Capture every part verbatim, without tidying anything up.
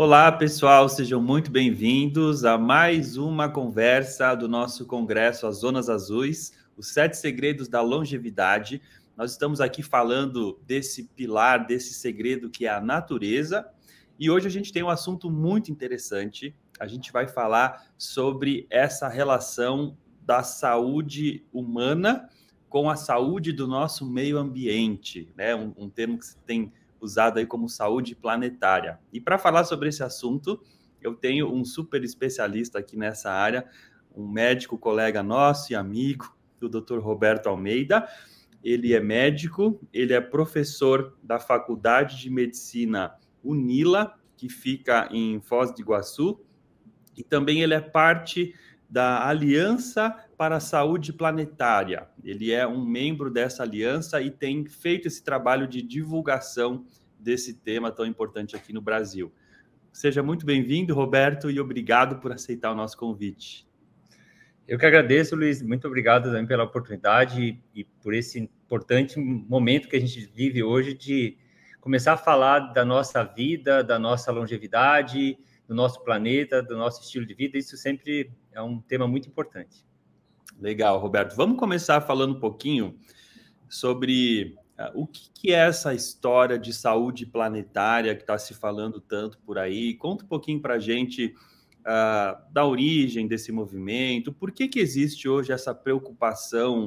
Olá, pessoal, sejam muito bem-vindos a mais uma conversa do nosso congresso As Zonas Azuis, os sete segredos da longevidade. Nós estamos aqui falando desse pilar, desse segredo que é a natureza, e hoje a gente tem um assunto muito interessante. A gente vai falar sobre essa relação da saúde humana com a saúde do nosso meio ambiente, né? Um, um termo que se tem usado aí como saúde planetária. E para falar sobre esse assunto, eu tenho um super especialista aqui nessa área, um médico colega nosso e amigo do doutor Roberto Almeida. Ele é médico, ele é professor da Faculdade de Medicina Unila, que fica em Foz do Iguaçu, e também ele é parte da Aliança para a Saúde Planetária. Ele é um membro dessa aliança e tem feito esse trabalho de divulgação desse tema tão importante aqui no Brasil. Seja muito bem-vindo, Roberto, e obrigado por aceitar o nosso convite. Eu que agradeço, Luiz. Muito obrigado também pela oportunidade e por esse importante momento que a gente vive hoje de começar a falar da nossa vida, da nossa longevidade, do nosso planeta, do nosso estilo de vida. Isso sempre é um tema muito importante. Legal, Roberto. Vamos começar falando um pouquinho sobre uh, o que, que é essa história de saúde planetária que está se falando tanto por aí. Conta um pouquinho para a gente uh, da origem desse movimento, por que, que existe hoje essa preocupação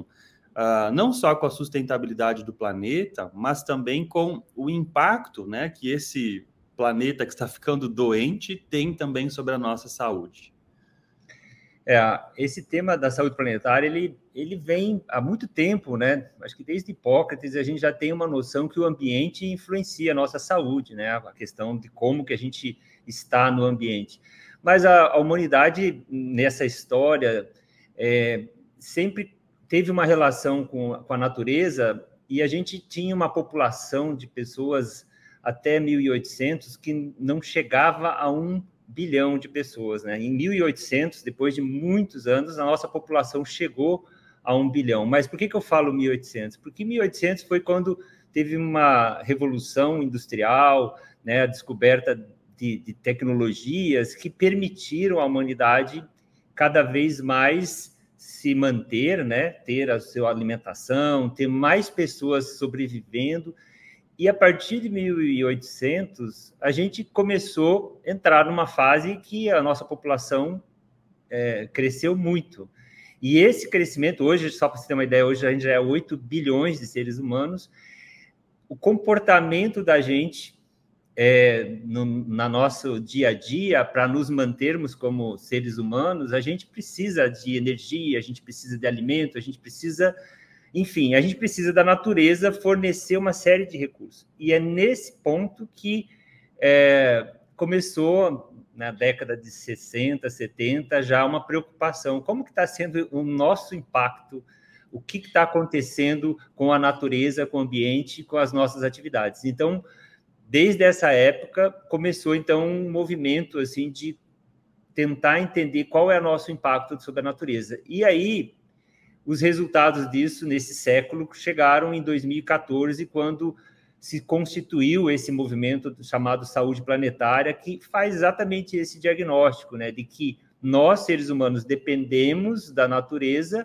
uh, não só com a sustentabilidade do planeta, mas também com o impacto, né, que esse planeta que está ficando doente tem também sobre a nossa saúde. É, esse tema da saúde planetária, ele, ele vem há muito tempo, né? Acho que desde Hipócrates a gente já tem uma noção que o ambiente influencia a nossa saúde, né? A questão de como que a gente está no ambiente. Mas a, a humanidade, nessa história, é, sempre teve uma relação com, com a natureza, e a gente tinha uma população de pessoas até mil e oitocentos que não chegava a um bilhão de pessoas, né? Em mil e oitocentos, depois de muitos anos, a nossa população chegou a um bilhão. Mas por que que eu falo mil e oitocentos? Porque mil e oitocentos foi quando teve uma revolução industrial, né? A descoberta de, de tecnologias que permitiram à humanidade cada vez mais se manter, né? Ter a sua alimentação, ter mais pessoas sobrevivendo. E a partir de mil e oitocentos, a gente começou a entrar numa fase que a nossa população é, cresceu muito. E esse crescimento, hoje, só para você ter uma ideia, hoje a gente já é oito bilhões de seres humanos. O comportamento da gente é, no na nosso dia a dia, para nos mantermos como seres humanos, a gente precisa de energia, a gente precisa de alimento, a gente precisa... Enfim, a gente precisa da natureza fornecer uma série de recursos. E é nesse ponto que é, começou, na década de sessenta, setenta, já uma preocupação. Como que está sendo o nosso impacto? O que está acontecendo com a natureza, com o ambiente, com as nossas atividades? Então, desde essa época, começou então um movimento assim, de tentar entender qual é o nosso impacto sobre a natureza. E aí... Os resultados disso, nesse século, chegaram em dois mil e quatorze, quando se constituiu esse movimento chamado Saúde Planetária, que faz exatamente esse diagnóstico, né? De que nós, seres humanos, dependemos da natureza,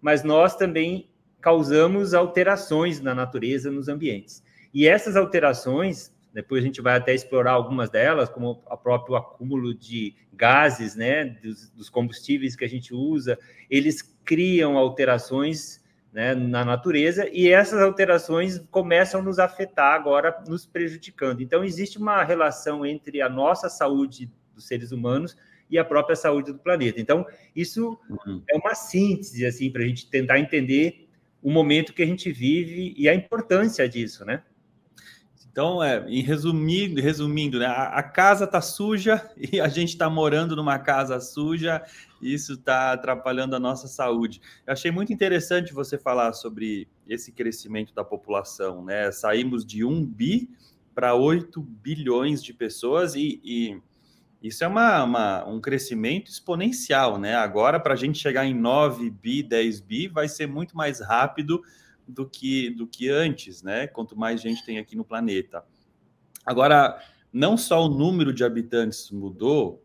mas nós também causamos alterações na natureza, nos ambientes. E essas alterações, depois a gente vai até explorar algumas delas, como o próprio acúmulo de gases, né? dos, dos combustíveis que a gente usa, eles criam alterações, né, na natureza, e essas alterações começam a nos afetar agora, nos prejudicando. Então, existe uma relação entre a nossa saúde dos seres humanos e a própria saúde do planeta. Então, isso uhum. é uma síntese, assim, para a gente tentar entender o momento que a gente vive e a importância disso, né? Então, é, em resumir, resumindo, né, a, a casa está suja e a gente está morando numa casa suja, e isso está atrapalhando a nossa saúde. Eu achei muito interessante você falar sobre esse crescimento da população, né? Saímos de um bi para oito bilhões de pessoas, e, e isso é uma, uma, um crescimento exponencial, né? Agora, para a gente chegar em nove bi, dez bi, vai ser muito mais rápido do que, do que antes, né? Quanto mais gente tem aqui no planeta. Agora, não só o número de habitantes mudou,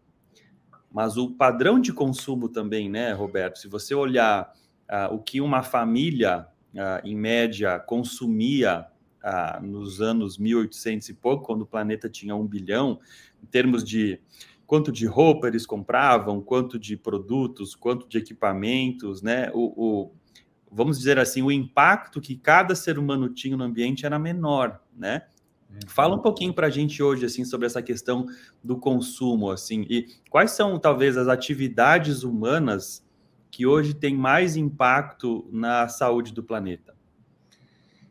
mas o padrão de consumo também, né, Roberto? Se você olhar ah, o que uma família, ah, em média, consumia ah, nos anos mil e oitocentos e pouco, quando o planeta tinha um bilhão, em termos de quanto de roupa eles compravam, quanto de produtos, quanto de equipamentos, né? O, o, vamos dizer assim, o impacto que cada ser humano tinha no ambiente era menor, né? Fala um pouquinho para a gente hoje, assim, sobre essa questão do consumo, assim, e quais são, talvez, as atividades humanas que hoje têm mais impacto na saúde do planeta?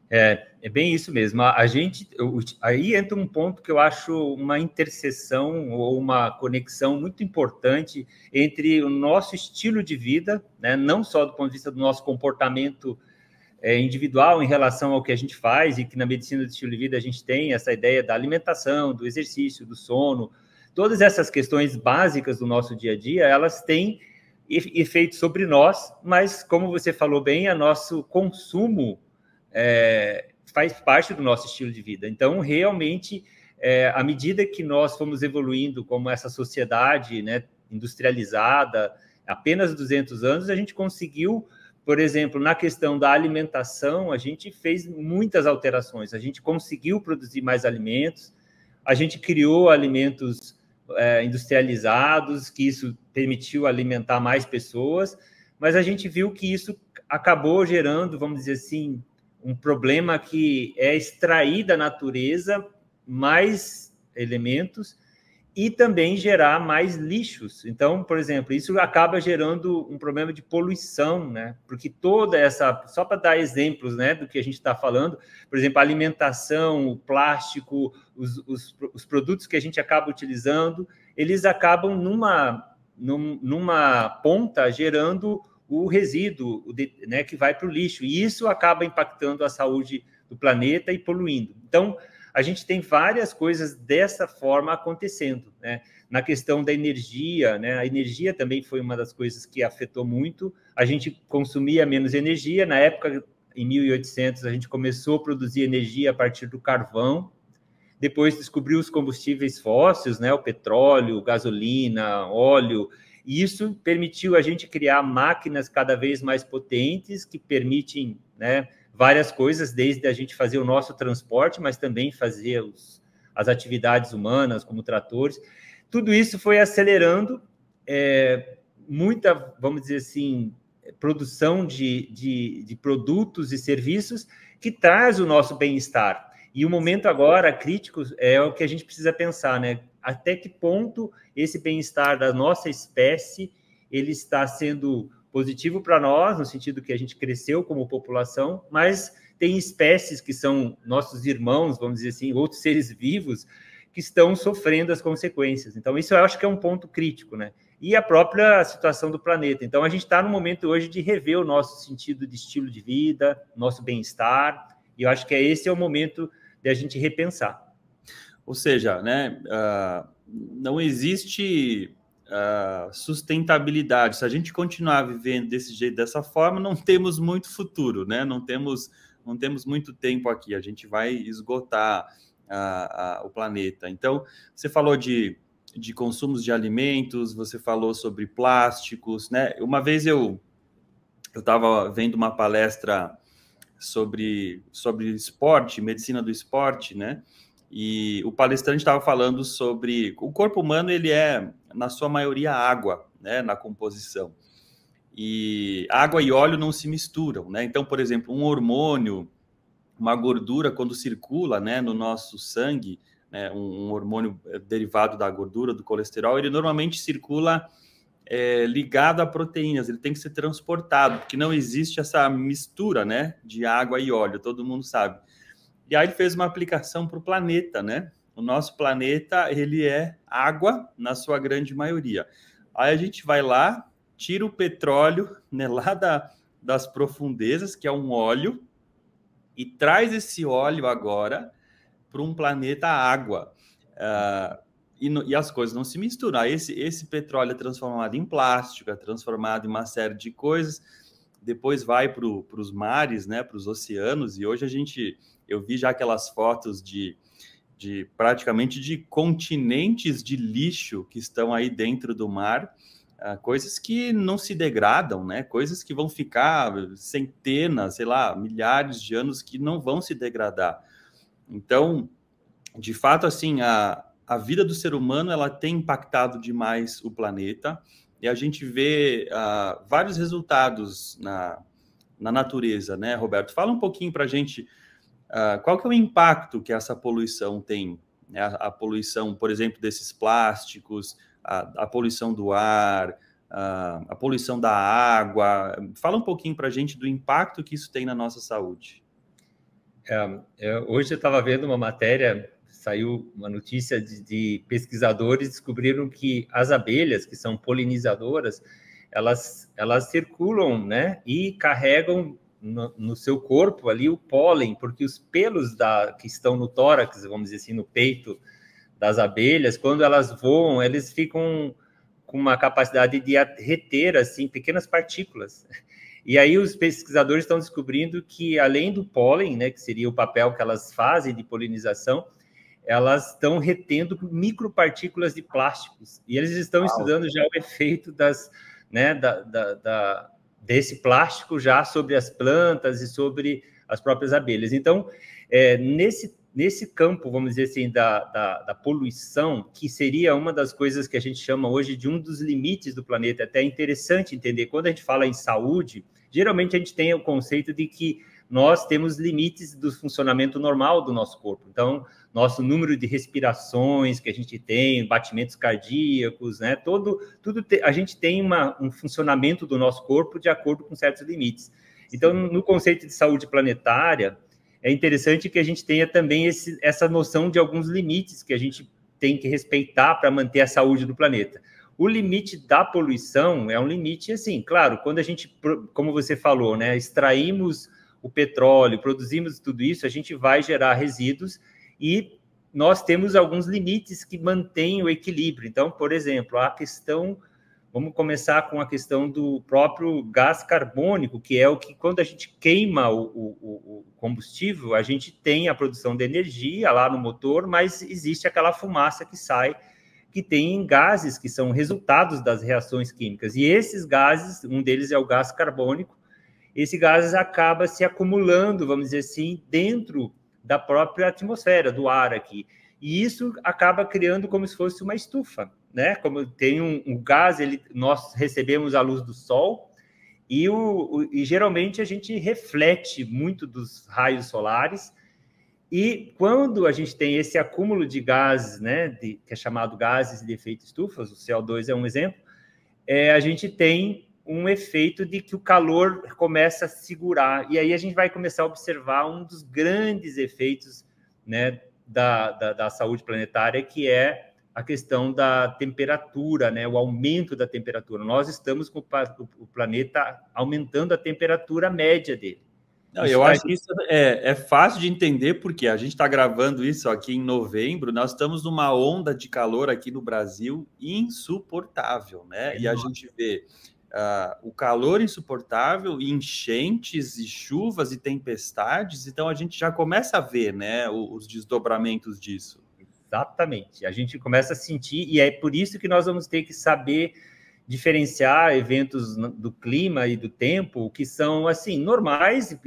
É, é bem isso mesmo. A, a gente, eu, aí entra um ponto que eu acho uma interseção ou uma conexão muito importante entre o nosso estilo de vida, né, não só do ponto de vista do nosso comportamento individual em relação ao que a gente faz, e que na medicina do estilo de vida a gente tem essa ideia da alimentação, do exercício, do sono, todas essas questões básicas do nosso dia a dia, elas têm efeito sobre nós, mas como você falou bem, o nosso consumo é, faz parte do nosso estilo de vida. Então, realmente, é, à medida que nós fomos evoluindo como essa sociedade, né, industrializada, apenas duzentos anos, a gente conseguiu. Por exemplo, na questão da alimentação, a gente fez muitas alterações. A gente conseguiu produzir mais alimentos, a gente criou alimentos é, industrializados, que isso permitiu alimentar mais pessoas, mas a gente viu que isso acabou gerando, vamos dizer assim, um problema que é extrair da natureza mais elementos e também gerar mais lixos. Então, por exemplo, isso acaba gerando um problema de poluição, né? Porque toda essa... Só para dar exemplos, né, do que a gente está falando, por exemplo, a alimentação, o plástico, os, os, os produtos que a gente acaba utilizando, eles acabam numa, num, numa ponta gerando o resíduo, o de, né, que vai para o lixo. E isso acaba impactando a saúde do planeta e poluindo. Então, a gente tem várias coisas dessa forma acontecendo, né? Na questão da energia, né? A energia também foi uma das coisas que afetou muito. A gente consumia menos energia. Na época, em mil e oitocentos, a gente começou a produzir energia a partir do carvão. Depois descobriu os combustíveis fósseis, né? O petróleo, gasolina, óleo. E isso permitiu a gente criar máquinas cada vez mais potentes que permitem, né, várias coisas, desde a gente fazer o nosso transporte, mas também fazer os, as atividades humanas, como tratores. Tudo isso foi acelerando é, muita, vamos dizer assim, produção de, de, de produtos e serviços que traz o nosso bem-estar. E o momento agora, crítico, é o que a gente precisa pensar, né? Até que ponto esse bem-estar da nossa espécie ele está sendo positivo para nós, no sentido que a gente cresceu como população, mas tem espécies que são nossos irmãos, vamos dizer assim, outros seres vivos, que estão sofrendo as consequências. Então, isso eu acho que é um ponto crítico, né? E a própria situação do planeta. Então, a gente está no momento hoje de rever o nosso sentido de estilo de vida, nosso bem-estar, e eu acho que esse é o momento de a gente repensar. Ou seja, né, uh, não existe... Uh, sustentabilidade. Se a gente continuar vivendo desse jeito, dessa forma, não temos muito futuro, né? Não temos, não temos muito tempo aqui. A gente vai esgotar uh, uh, o planeta. Então, você falou de, de consumos de alimentos, você falou sobre plásticos, né? Uma vez eu eu estava vendo uma palestra sobre sobre esporte, medicina do esporte, né? E o palestrante estava falando sobre... O corpo humano, ele é, na sua maioria, água, né, na composição. E água e óleo não se misturam, né? Então, por exemplo, um hormônio, uma gordura, quando circula, né, no nosso sangue, né, um, um hormônio derivado da gordura, do colesterol, ele normalmente circula é, ligado a proteínas. Ele tem que ser transportado, porque não existe essa mistura, né, de água e óleo, todo mundo sabe. E aí ele fez uma aplicação para o planeta, né? O nosso planeta, ele é água na sua grande maioria. Aí a gente vai lá, tira o petróleo, né, lá da, das profundezas, que é um óleo, e traz esse óleo agora para um planeta água. Uh, e, no, e as coisas não se misturam. Esse, esse petróleo é transformado em plástico, é transformado em uma série de coisas, depois vai para os mares, né, para os oceanos, e hoje a gente... Eu vi já aquelas fotos de, de praticamente de continentes de lixo que estão aí dentro do mar, coisas que não se degradam, né? Coisas que vão ficar centenas, sei lá, milhares de anos que não vão se degradar. Então, de fato, assim, a, a vida do ser humano ela tem impactado demais o planeta e a gente vê uh, vários resultados na, na natureza, né, Roberto? Fala um pouquinho para a gente uh, qual que é o impacto que essa poluição tem, né? A, a poluição, por exemplo, desses plásticos, a, a poluição do ar, a, a poluição da água. Fala um pouquinho para a gente do impacto que isso tem na nossa saúde. É, é, hoje eu estava vendo uma matéria, saiu uma notícia de, de pesquisadores descobriram que as abelhas, que são polinizadoras, elas, elas circulam, né, e carregam no, no seu corpo ali o pólen, porque os pelos da, que estão no tórax, vamos dizer assim, no peito das abelhas, quando elas voam, eles ficam com uma capacidade de reter, assim, pequenas partículas. E aí os pesquisadores estão descobrindo que, além do pólen, né, que seria o papel que elas fazem de polinização, elas estão retendo micropartículas de plásticos. E eles estão Uau. estudando já o efeito das, né, da, da, da, desse plástico já sobre as plantas e sobre as próprias abelhas. Então, é, nesse, nesse campo, vamos dizer assim, da, da, da poluição, que seria uma das coisas que a gente chama hoje de um dos limites do planeta, até é interessante entender, quando a gente fala em saúde... Geralmente, a gente tem o conceito de que nós temos limites do funcionamento normal do nosso corpo. Então, nosso número de respirações que a gente tem, batimentos cardíacos, né? Todo, tudo te, a gente tem uma, um funcionamento do nosso corpo de acordo com certos limites. Então, no conceito de saúde planetária, é interessante que a gente tenha também esse, essa noção de alguns limites que a gente tem que respeitar para manter a saúde do planeta. O limite da poluição é um limite, assim, claro, quando a gente, como você falou, né, extraímos o petróleo, produzimos tudo isso, a gente vai gerar resíduos e nós temos alguns limites que mantêm o equilíbrio. Então, por exemplo, a questão, vamos começar com a questão do próprio gás carbônico, que é o que, quando a gente queima o, o, o combustível, a gente tem a produção de energia lá no motor, mas existe aquela fumaça que sai, que tem gases que são resultados das reações químicas. E esses gases, um deles é o gás carbônico, esse gás acaba se acumulando, vamos dizer assim, dentro da própria atmosfera, do ar aqui. E isso acaba criando como se fosse uma estufa, né? Como tem um, um gás, ele, nós recebemos a luz do sol, e, o, o, e geralmente a gente reflete muito dos raios solares. E quando a gente tem esse acúmulo de gases, né, de, que é chamado gases de efeito estufa, o C O dois é um exemplo, é, a gente tem um efeito de que o calor começa a segurar. E aí a gente vai começar a observar um dos grandes efeitos, né, da, da, da saúde planetária, que é a questão da temperatura, né, o aumento da temperatura. Nós estamos com o planeta aumentando a temperatura média dele. Não, eu acho que isso é, é fácil de entender, porque a gente está gravando isso aqui em novembro, nós estamos numa onda de calor aqui no Brasil insuportável, né? É e enorme. A gente vê uh, o calor insuportável, enchentes e chuvas e tempestades, então a gente já começa a ver, né, os desdobramentos disso. Exatamente, a gente começa a sentir, e é por isso que nós vamos ter que saber diferenciar eventos do clima e do tempo que são, assim, normais,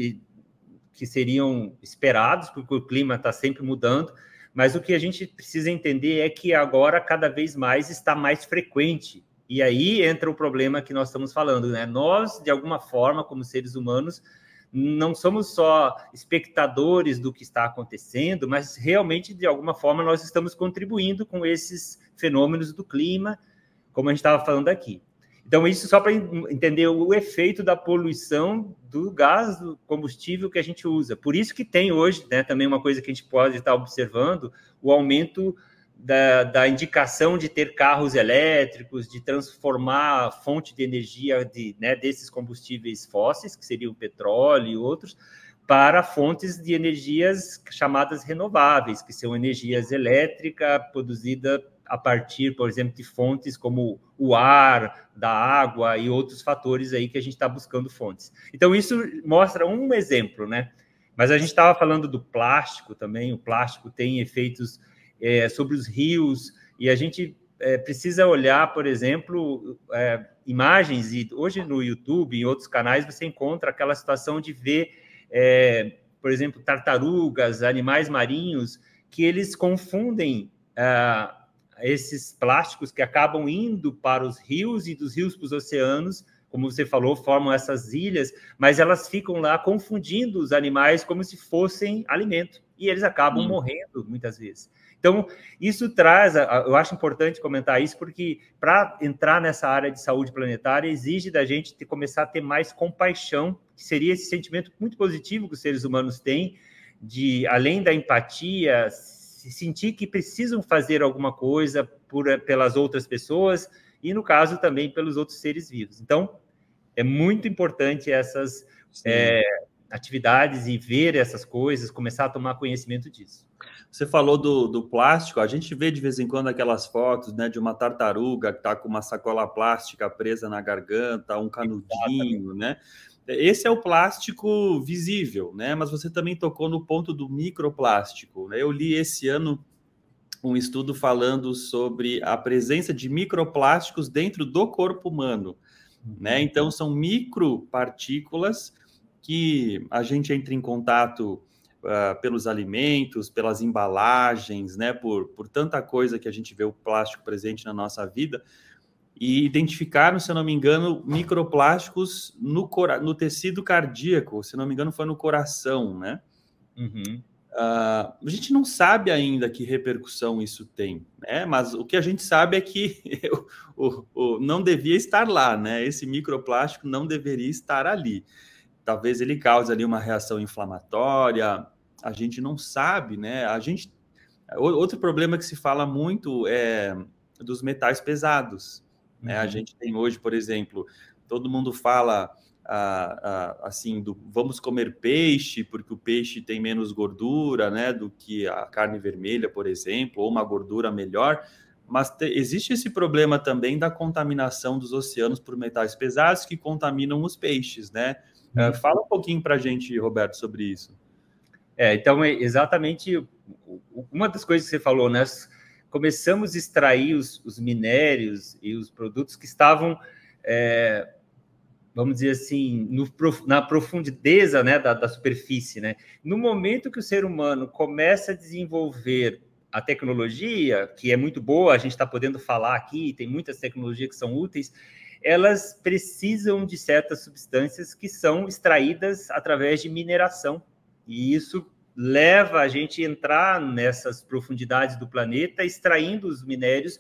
que seriam esperados, porque o clima está sempre mudando, mas o que a gente precisa entender é que agora cada vez mais está mais frequente. E aí entra o problema que nós estamos falando, né? Nós, de alguma forma, como seres humanos, não somos só espectadores do que está acontecendo, mas realmente, de alguma forma, nós estamos contribuindo com esses fenômenos do clima, como a gente estava falando aqui. Então, isso só para entender o efeito da poluição do gás, do combustível que a gente usa. Por isso que tem hoje, né, também uma coisa que a gente pode estar observando, o aumento da, da indicação de ter carros elétricos, de transformar a fonte de energia de, né, desses combustíveis fósseis, que seriam o petróleo e outros, para fontes de energias chamadas renováveis, que são energias elétricas produzidas a partir, por exemplo, de fontes como o ar, da água e outros fatores aí que a gente está buscando fontes. Então, isso mostra um exemplo, né? Mas a gente estava falando do plástico também, o plástico tem efeitos é, sobre os rios, e a gente é, precisa olhar, por exemplo, é, imagens, e hoje no YouTube, em outros canais, você encontra aquela situação de ver, é, por exemplo, tartarugas, animais marinhos, que eles confundem é, esses plásticos que acabam indo para os rios e dos rios para os oceanos, como você falou, formam essas ilhas, mas elas ficam lá confundindo os animais como se fossem alimento, e eles acabam hum. morrendo muitas vezes. Então, isso traz, eu acho importante comentar isso, porque para entrar nessa área de saúde planetária, exige da gente ter, começar a ter mais compaixão, que seria esse sentimento muito positivo que os seres humanos têm, de, além da empatia, sentir que precisam fazer alguma coisa por, pelas outras pessoas, e, no caso, também pelos outros seres vivos. Então, é muito importante essas é, atividades e ver essas coisas, começar a tomar conhecimento disso. Você falou do, do plástico. A gente vê, de vez em quando, aquelas fotos, né, de uma tartaruga que está com uma sacola plástica presa na garganta, um canudinho, né? Esse é o plástico visível, né? Mas você também tocou no ponto do microplástico, né? Eu li esse ano um estudo falando sobre a presença de microplásticos dentro do corpo humano, né? Então, são micropartículas que a gente entra em contato uh, pelos alimentos, pelas embalagens, né? Por, por tanta coisa que a gente vê o plástico presente na nossa vida. E identificaram, se eu não me engano, microplásticos no, cora- no tecido cardíaco, se eu não me engano, foi no coração, né? Uhum. Uh, a gente não sabe ainda que repercussão isso tem, né? Mas o que a gente sabe é que o, o, o não devia estar lá, né? Esse microplástico não deveria estar ali. Talvez ele cause ali uma reação inflamatória, a gente não sabe, né? A gente... Outro problema que se fala muito é dos metais pesados, né? Uhum. A gente tem hoje, por exemplo, todo mundo fala... Ah, ah, assim, do, vamos comer peixe, porque o peixe tem menos gordura, né, do que a carne vermelha, por exemplo, ou uma gordura melhor, mas te, existe esse problema também da contaminação dos oceanos por metais pesados que contaminam os peixes, né? Uhum. Ah, fala um pouquinho para a gente, Roberto, sobre isso. É, então, exatamente, uma das coisas que você falou, né, começamos a extrair os, os minérios e os produtos que estavam... É, vamos dizer assim, no, na profundeza, né, da, da superfície, né? No momento que o ser humano começa a desenvolver a tecnologia, que é muito boa, a gente está podendo falar aqui, tem muitas tecnologias que são úteis, elas precisam de certas substâncias que são extraídas através de mineração. E isso leva a gente a entrar nessas profundidades do planeta, extraindo os minérios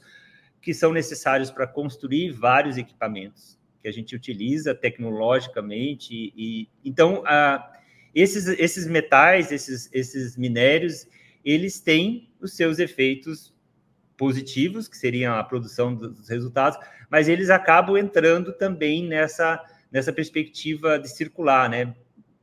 que são necessários para construir vários equipamentos que a gente utiliza tecnologicamente. E, e então, ah, esses, esses metais, esses, esses minérios, eles têm os seus efeitos positivos, que seriam a produção dos resultados, mas eles acabam entrando também nessa, nessa perspectiva de circular, né?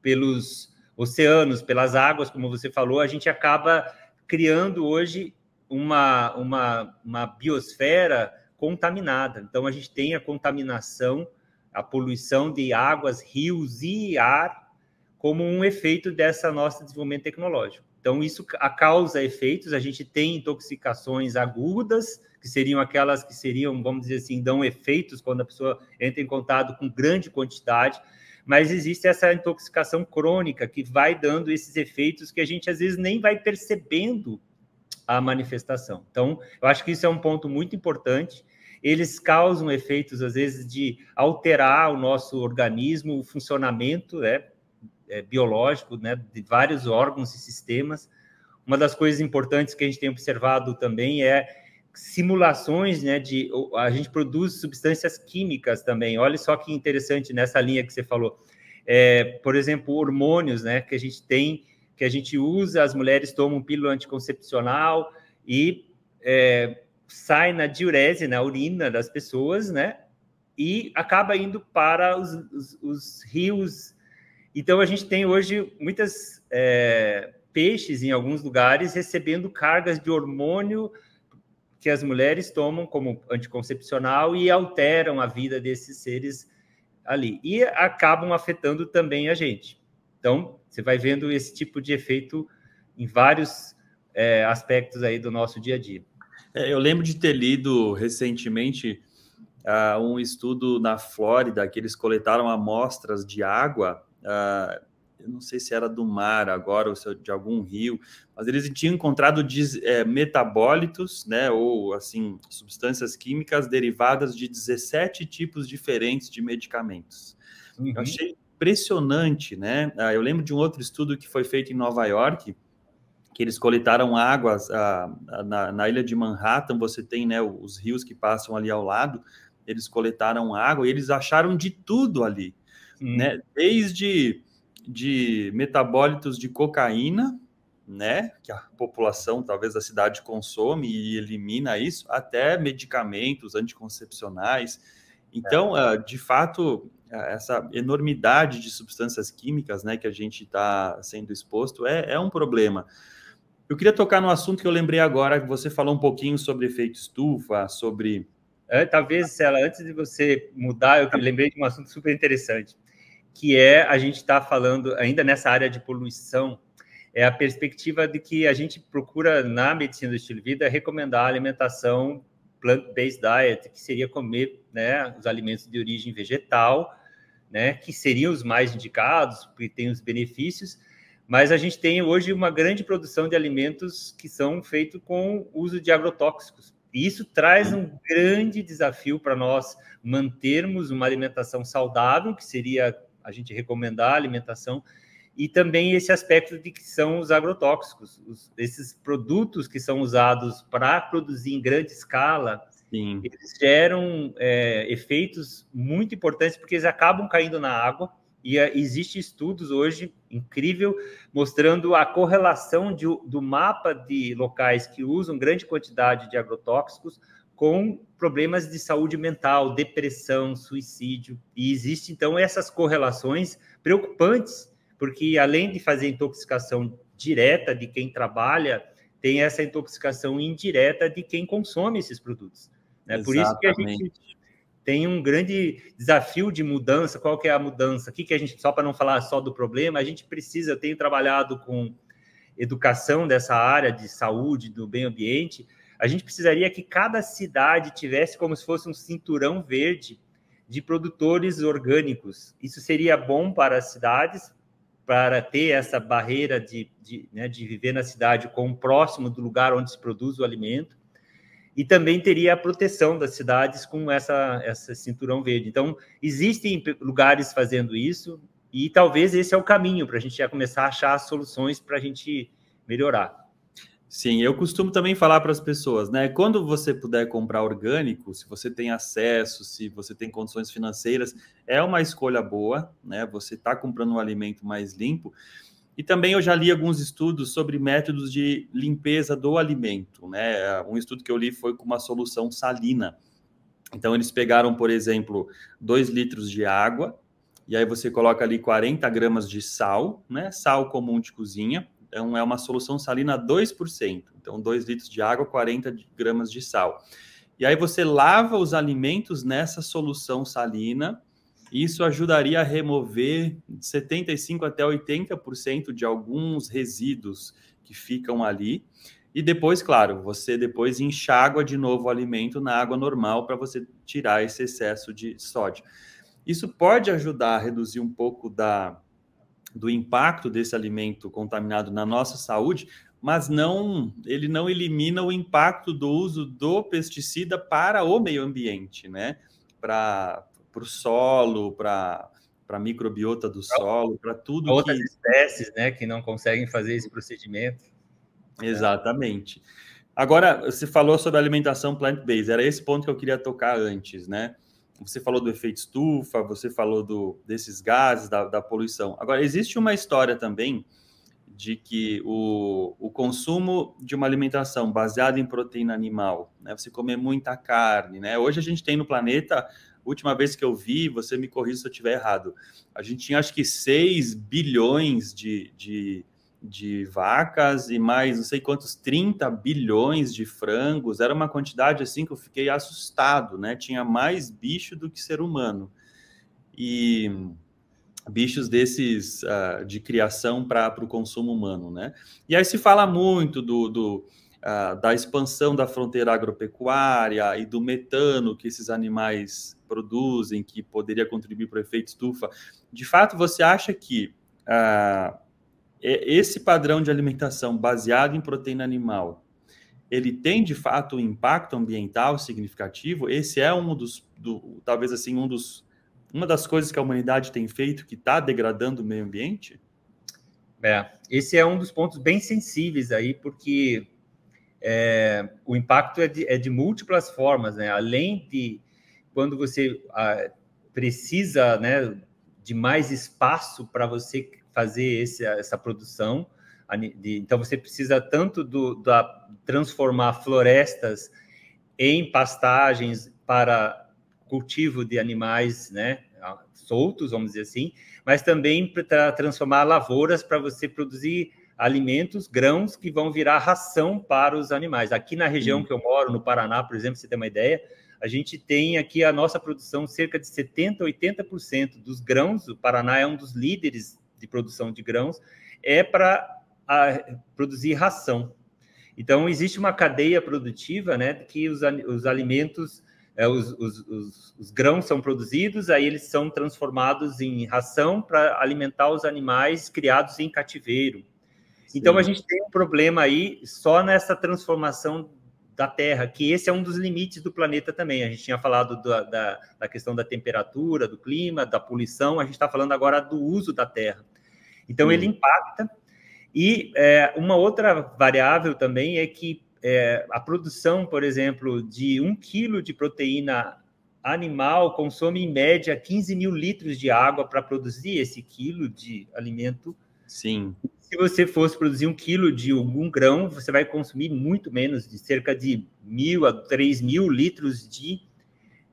Pelos oceanos, pelas águas, como você falou, a gente acaba criando hoje uma, uma, uma biosfera contaminada. Então, a gente tem a contaminação, a poluição de águas, rios e ar como um efeito dessa nossa desenvolvimento tecnológico. Então, isso causa efeitos. A gente tem intoxicações agudas, que seriam aquelas que seriam, vamos dizer assim, dão efeitos quando a pessoa entra em contato com grande quantidade, mas existe essa intoxicação crônica que vai dando esses efeitos que a gente, às vezes, nem vai percebendo a manifestação. Então, eu acho que isso é um ponto muito importante. Eles causam efeitos, às vezes, de alterar o nosso organismo, o funcionamento, né, biológico, né, de vários órgãos e sistemas. Uma das coisas importantes que a gente tem observado também é simulações, né, de... A gente produz substâncias químicas também. Olha só que interessante nessa linha que você falou. É, por exemplo, hormônios, né, que a gente tem, que a gente usa, as mulheres tomam pílula anticoncepcional e é, sai na diurese, na urina das pessoas, né? E acaba indo para os, os, os rios. Então, a gente tem hoje muitas é, peixes, em alguns lugares, recebendo cargas de hormônio que as mulheres tomam como anticoncepcional e alteram a vida desses seres ali. E acabam afetando também a gente. Então, Você vai vendo esse tipo de efeito em vários é, aspectos aí do nosso dia a dia. É, eu lembro de ter lido recentemente uh, um estudo na Flórida, que eles coletaram amostras de água, uh, eu não sei se era do mar agora, ou se de algum rio, mas eles tinham encontrado diz, é, metabólitos, né, ou assim, substâncias químicas derivadas de dezessete tipos diferentes de medicamentos. Uhum. Eu achei impressionante, né? Ah, eu lembro de um outro estudo que foi feito em Nova York, que eles coletaram águas ah, na, na ilha de Manhattan, você tem, né, os rios que passam ali ao lado, eles coletaram água e eles acharam de tudo ali, uhum. né? Desde de metabólitos de cocaína, né, que a população, talvez a cidade, consome e elimina isso, até medicamentos anticoncepcionais. Então, é. uh, de fato... essa enormidade de substâncias químicas, né, que a gente está sendo exposto, é, é um problema. Eu queria tocar no assunto que eu lembrei agora, que você falou um pouquinho sobre efeito estufa, sobre... É, talvez, Cela, antes de você mudar, eu lembrei de um assunto super interessante, que é a gente está falando, ainda nessa área de poluição, é a perspectiva de que a gente procura, na medicina do estilo de vida, recomendar a alimentação plant-based diet, que seria comer, né, os alimentos de origem vegetal, né, que seriam os mais indicados, porque tem os benefícios, mas a gente tem hoje uma grande produção de alimentos que são feitos com uso de agrotóxicos. E isso traz um grande desafio para nós mantermos uma alimentação saudável, que seria a gente recomendar a alimentação, e também esse aspecto de que são os agrotóxicos, os, esses produtos que são usados para produzir em grande escala. Sim. Eles geram é, efeitos muito importantes, porque eles acabam caindo na água, e a, existe estudos hoje, incrível, mostrando a correlação de, do mapa de locais que usam grande quantidade de agrotóxicos com problemas de saúde mental, depressão, suicídio, e existem, então, essas correlações preocupantes, porque além de fazer intoxicação direta de quem trabalha, tem essa intoxicação indireta de quem consome esses produtos. Né? Por isso que a gente tem um grande desafio de mudança. Qual que é a mudança? O que, que a gente, só para não falar só do problema, a gente precisa, eu tenho trabalhado com educação dessa área de saúde, do meio ambiente, a gente precisaria que cada cidade tivesse como se fosse um cinturão verde de produtores orgânicos. Isso seria bom para as cidades, para ter essa barreira de, de, né, de viver na cidade com o próximo do lugar onde se produz o alimento, e também teria a proteção das cidades com essa, essa cinturão verde. Então, existem lugares fazendo isso, e talvez esse é o caminho para a gente já começar a achar soluções para a gente melhorar. Sim, eu costumo também falar para as pessoas, né? Quando você puder comprar orgânico, se você tem acesso, se você tem condições financeiras, é uma escolha boa, né? Você está comprando um alimento mais limpo. E também eu já li alguns estudos sobre métodos de limpeza do alimento, né? Um estudo que eu li foi com uma solução salina. Então, eles pegaram, por exemplo, dois litros de água, e aí você coloca ali quarenta gramas de sal, né? Sal comum de cozinha. Então, é uma solução salina a dois por cento. Então, dois litros de água, quarenta gramas de sal. E aí você lava os alimentos nessa solução salina. Isso ajudaria a remover setenta e cinco por cento até oitenta por cento de alguns resíduos que ficam ali. E depois, claro, você depois enxágua de novo o alimento na água normal para você tirar esse excesso de sódio. Isso pode ajudar a reduzir um pouco da... do impacto desse alimento contaminado na nossa saúde, mas não, ele não elimina o impacto do uso do pesticida para o meio ambiente, né? Para o solo, para a microbiota do solo, para tudo. Outras que... espécies, né, que não conseguem fazer esse procedimento. Exatamente. Agora, você falou sobre alimentação plant-based, era esse ponto que eu queria tocar antes, né? Você falou do efeito estufa, você falou do, desses gases, da, da poluição. Agora, existe uma história também de que o, o consumo de uma alimentação baseada em proteína animal, né? Você comer muita carne, né? Hoje a gente tem no planeta, última vez que eu vi, você me corrija se eu estiver errado, a gente tinha acho que seis bilhões de, de, de vacas e mais não sei quantos, trinta bilhões de frangos. Era uma quantidade assim que eu fiquei assustado, né? Tinha mais bicho do que ser humano. E bichos desses uh, de criação para o consumo humano, né? E aí se fala muito do, do, uh, da expansão da fronteira agropecuária e do metano que esses animais produzem, que poderia contribuir para o efeito estufa. De fato, você acha que uh, esse padrão de alimentação baseado em proteína animal, ele tem, de fato, um impacto ambiental significativo? Esse é um dos, do, talvez assim, um dos Uma das coisas que a humanidade tem feito que está degradando o meio ambiente? É, esse é um dos pontos bem sensíveis aí, porque é, o impacto é de, é de múltiplas formas, né? Além de quando você a, precisa, né, de mais espaço para você fazer esse, essa produção, de, então você precisa tanto do, da transformar florestas em pastagens para cultivo de animais, né, soltos, vamos dizer assim, mas também para transformar lavouras para você produzir alimentos, grãos que vão virar ração para os animais. Aqui na região que eu moro, no Paraná, por exemplo, você tem uma ideia, a gente tem aqui a nossa produção cerca de setenta por cento, oitenta por cento dos grãos. O Paraná é um dos líderes de produção de grãos, é para produzir ração. Então, existe uma cadeia produtiva, né, que os, os alimentos... Os, os, os, os grãos são produzidos, aí eles são transformados em ração para alimentar os animais criados em cativeiro. Sim. Então, a gente tem um problema aí só nessa transformação da Terra, que esse é um dos limites do planeta também. A gente tinha falado da, da, da questão da temperatura, do clima, da poluição, a gente está falando agora do uso da Terra. Então, hum. ele impacta. E é, uma outra variável também é que É, a produção, por exemplo, de um quilo de proteína animal consome, em média, quinze mil litros de água para produzir esse quilo de alimento. Sim. Se você fosse produzir um quilo de algum grão, você vai consumir muito menos, de cerca de mil a três mil litros de,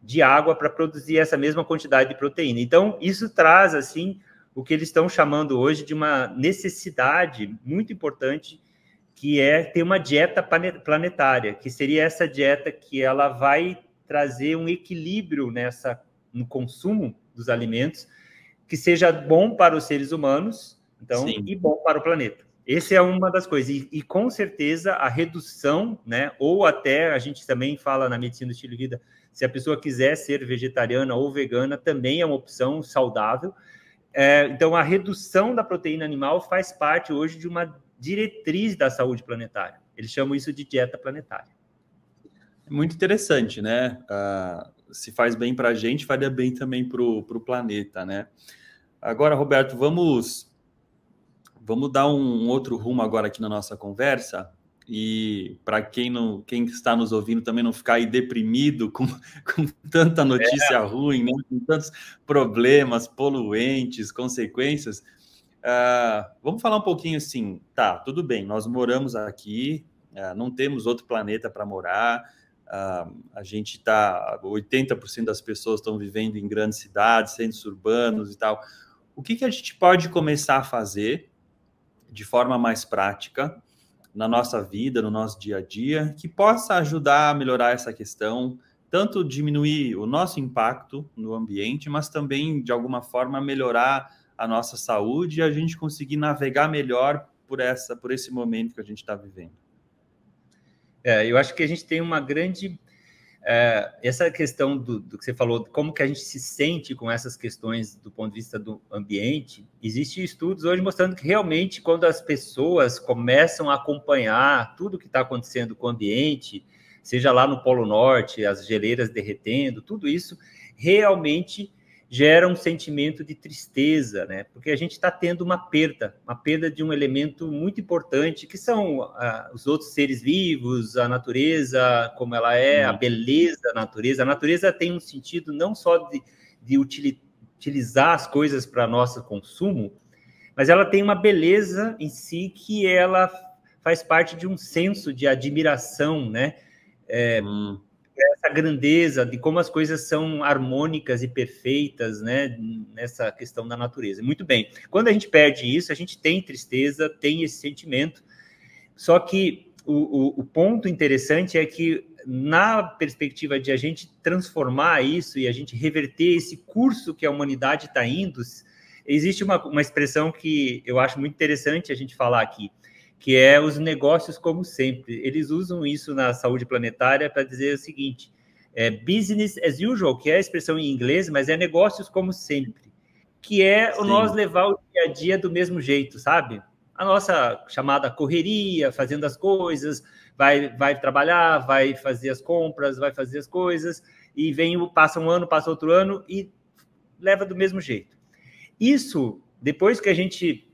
de água para produzir essa mesma quantidade de proteína. Então, isso traz, assim, o que eles estão chamando hoje de uma necessidade muito importante, que é ter uma dieta planetária, que seria essa dieta que ela vai trazer um equilíbrio nessa, no consumo dos alimentos, que seja bom para os seres humanos, então, Sim. e bom para o planeta. Essa é uma das coisas. E, e com certeza, a redução, né, ou até, a gente também fala na medicina do estilo de vida, se a pessoa quiser ser vegetariana ou vegana, também é uma opção saudável. É, então, a redução da proteína animal faz parte hoje de uma diretriz da saúde planetária. Eles chamam isso de dieta planetária. Muito interessante, né? Uh, se faz bem para a gente, faria bem também para o planeta, né? Agora, Roberto, vamos, vamos dar um outro rumo agora aqui na nossa conversa. E para quem, não, quem está nos ouvindo também não ficar aí deprimido com, com tanta notícia é. ruim, né? Com tantos problemas, poluentes, consequências... Uh, vamos falar um pouquinho assim, tá, tudo bem, nós moramos aqui, uh, não temos outro planeta para morar, uh, a gente está, oitenta por cento das pessoas estão vivendo em grandes cidades, centros urbanos e tal. O que, que a gente pode começar a fazer de forma mais prática na nossa vida, no nosso dia a dia, que possa ajudar a melhorar essa questão, tanto diminuir o nosso impacto no ambiente, mas também, de alguma forma, melhorar a nossa saúde e a gente conseguir navegar melhor por, essa, por esse momento que a gente está vivendo? É, eu acho que a gente tem uma grande... É, essa questão do, do que você falou, como que a gente se sente com essas questões do ponto de vista do ambiente, existem estudos hoje mostrando que realmente quando as pessoas começam a acompanhar tudo que está acontecendo com o ambiente, seja lá no Polo Norte, as geleiras derretendo, tudo isso realmente... gera um sentimento de tristeza, né? Porque a gente está tendo uma perda, uma perda de um elemento muito importante, que são uh, os outros seres vivos, a natureza, como ela é, a beleza da natureza. A natureza tem um sentido não só de, de utilizar as coisas para nosso consumo, mas ela tem uma beleza em si que ela faz parte de um senso de admiração, né? É, hum. essa grandeza de como as coisas são harmônicas e perfeitas, né, nessa questão da natureza. Muito bem, quando a gente perde isso, a gente tem tristeza, tem esse sentimento, só que o, o, o ponto interessante é que, na perspectiva de a gente transformar isso e a gente reverter esse curso que a humanidade está indo, Existe uma, uma expressão que eu acho muito interessante a gente falar aqui, que é os negócios como sempre. Eles usam isso na saúde planetária para dizer o seguinte, é business as usual, que é a expressão em inglês, mas é negócios como sempre, que é Sim. nós levar o dia a dia do mesmo jeito, sabe? A nossa chamada correria, fazendo as coisas, vai, vai trabalhar, vai fazer as compras, vai fazer as coisas, e vem, passa um ano, passa outro ano, e leva do mesmo jeito. Isso, depois que a gente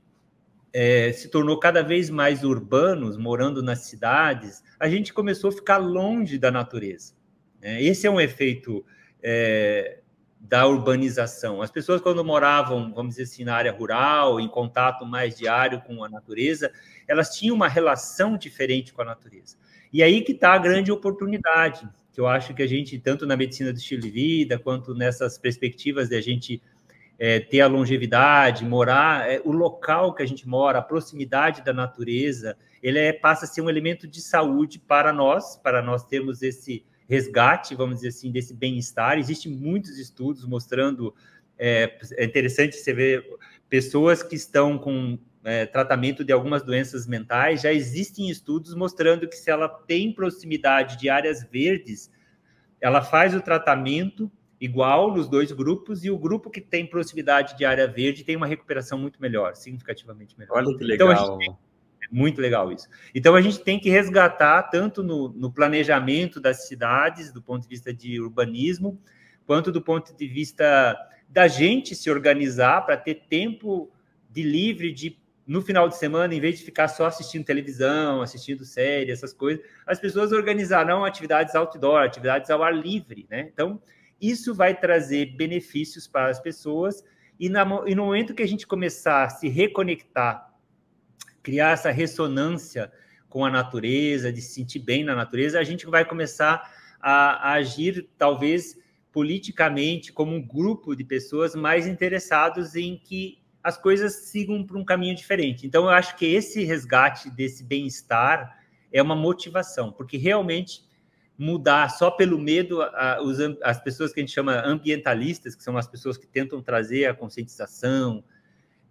é, se tornou cada vez mais urbanos, morando nas cidades, a gente começou a ficar longe da natureza. Né? Esse é um efeito é, da urbanização. As pessoas, quando moravam, vamos dizer assim, na área rural, em contato mais diário com a natureza, elas tinham uma relação diferente com a natureza. E aí que está a grande oportunidade, que eu acho que a gente, tanto na medicina do estilo de vida, quanto nessas perspectivas de a gente é, ter a longevidade, morar, é, o local que a gente mora, a proximidade da natureza, ele é, passa a ser um elemento de saúde para nós, para nós termos esse resgate, vamos dizer assim, desse bem-estar. Existem muitos estudos mostrando, é, é interessante você ver pessoas que estão com é, tratamento de algumas doenças mentais, já existem estudos mostrando que se ela tem proximidade de áreas verdes, ela faz o tratamento igual nos dois grupos, e o grupo que tem proximidade de área verde tem uma recuperação muito melhor, significativamente melhor. Olha que legal. Então, a gente tem... Muito legal isso. Então, a gente tem que resgatar tanto no, no planejamento das cidades, do ponto de vista de urbanismo, quanto do ponto de vista da gente se organizar para ter tempo de livre, de, no final de semana, em vez de ficar só assistindo televisão, assistindo série, essas coisas, as pessoas organizarão atividades outdoor, atividades ao ar livre, né? Então, isso vai trazer benefícios para as pessoas e, na, e no momento que a gente começar a se reconectar, criar essa ressonância com a natureza, de se sentir bem na natureza, a gente vai começar a, a agir, talvez, politicamente, como um grupo de pessoas mais interessados em que as coisas sigam para um caminho diferente. Então, eu acho que esse resgate desse bem-estar é uma motivação, porque realmente mudar só pelo medo, a, os, as pessoas que a gente chama ambientalistas, que são as pessoas que tentam trazer a conscientização,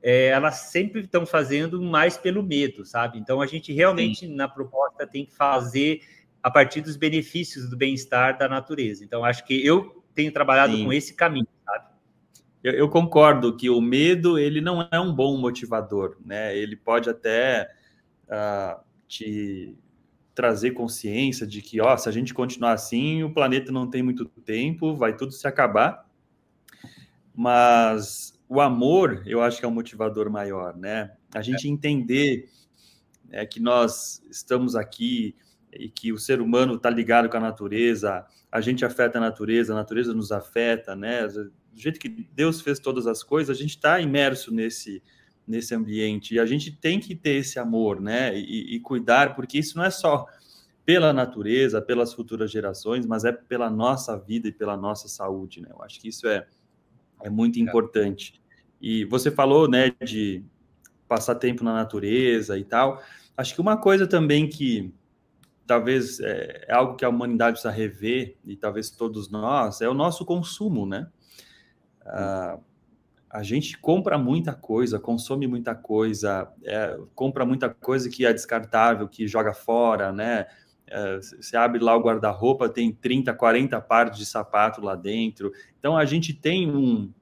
É, elas sempre estão fazendo mais pelo medo, sabe? Então, a gente realmente, Sim. na proposta, tem que fazer a partir dos benefícios do bem-estar da natureza. Então, acho que eu tenho trabalhado Sim. com esse caminho, sabe? Eu, eu concordo que o medo, ele não é um bom motivador, né? Ele pode até uh, te trazer consciência de que, ó, se a gente continuar assim, o planeta não tem muito tempo, vai tudo se acabar. Mas... O amor, eu acho que é um motivador maior, né? A gente é. entender é, que nós estamos aqui e que o ser humano está ligado com a natureza, a gente afeta a natureza, a natureza nos afeta, né? Do jeito que Deus fez todas as coisas, a gente está imerso nesse, nesse ambiente e a gente tem que ter esse amor, né? E, e cuidar, porque isso não é só pela natureza, pelas futuras gerações, mas é pela nossa vida e pela nossa saúde, né? Eu acho que isso é, é muito é. importante. E você falou, né, de passar tempo na natureza e tal. Acho que uma coisa também que talvez é algo que a humanidade precisa rever, e talvez todos nós, é o nosso consumo, né? Ah, a gente compra muita coisa, consome muita coisa, é, compra muita coisa que é descartável, que joga fora, né? É, você abre lá o guarda-roupa, tem trinta, quarenta pares de sapato lá dentro. Então, a gente tem um...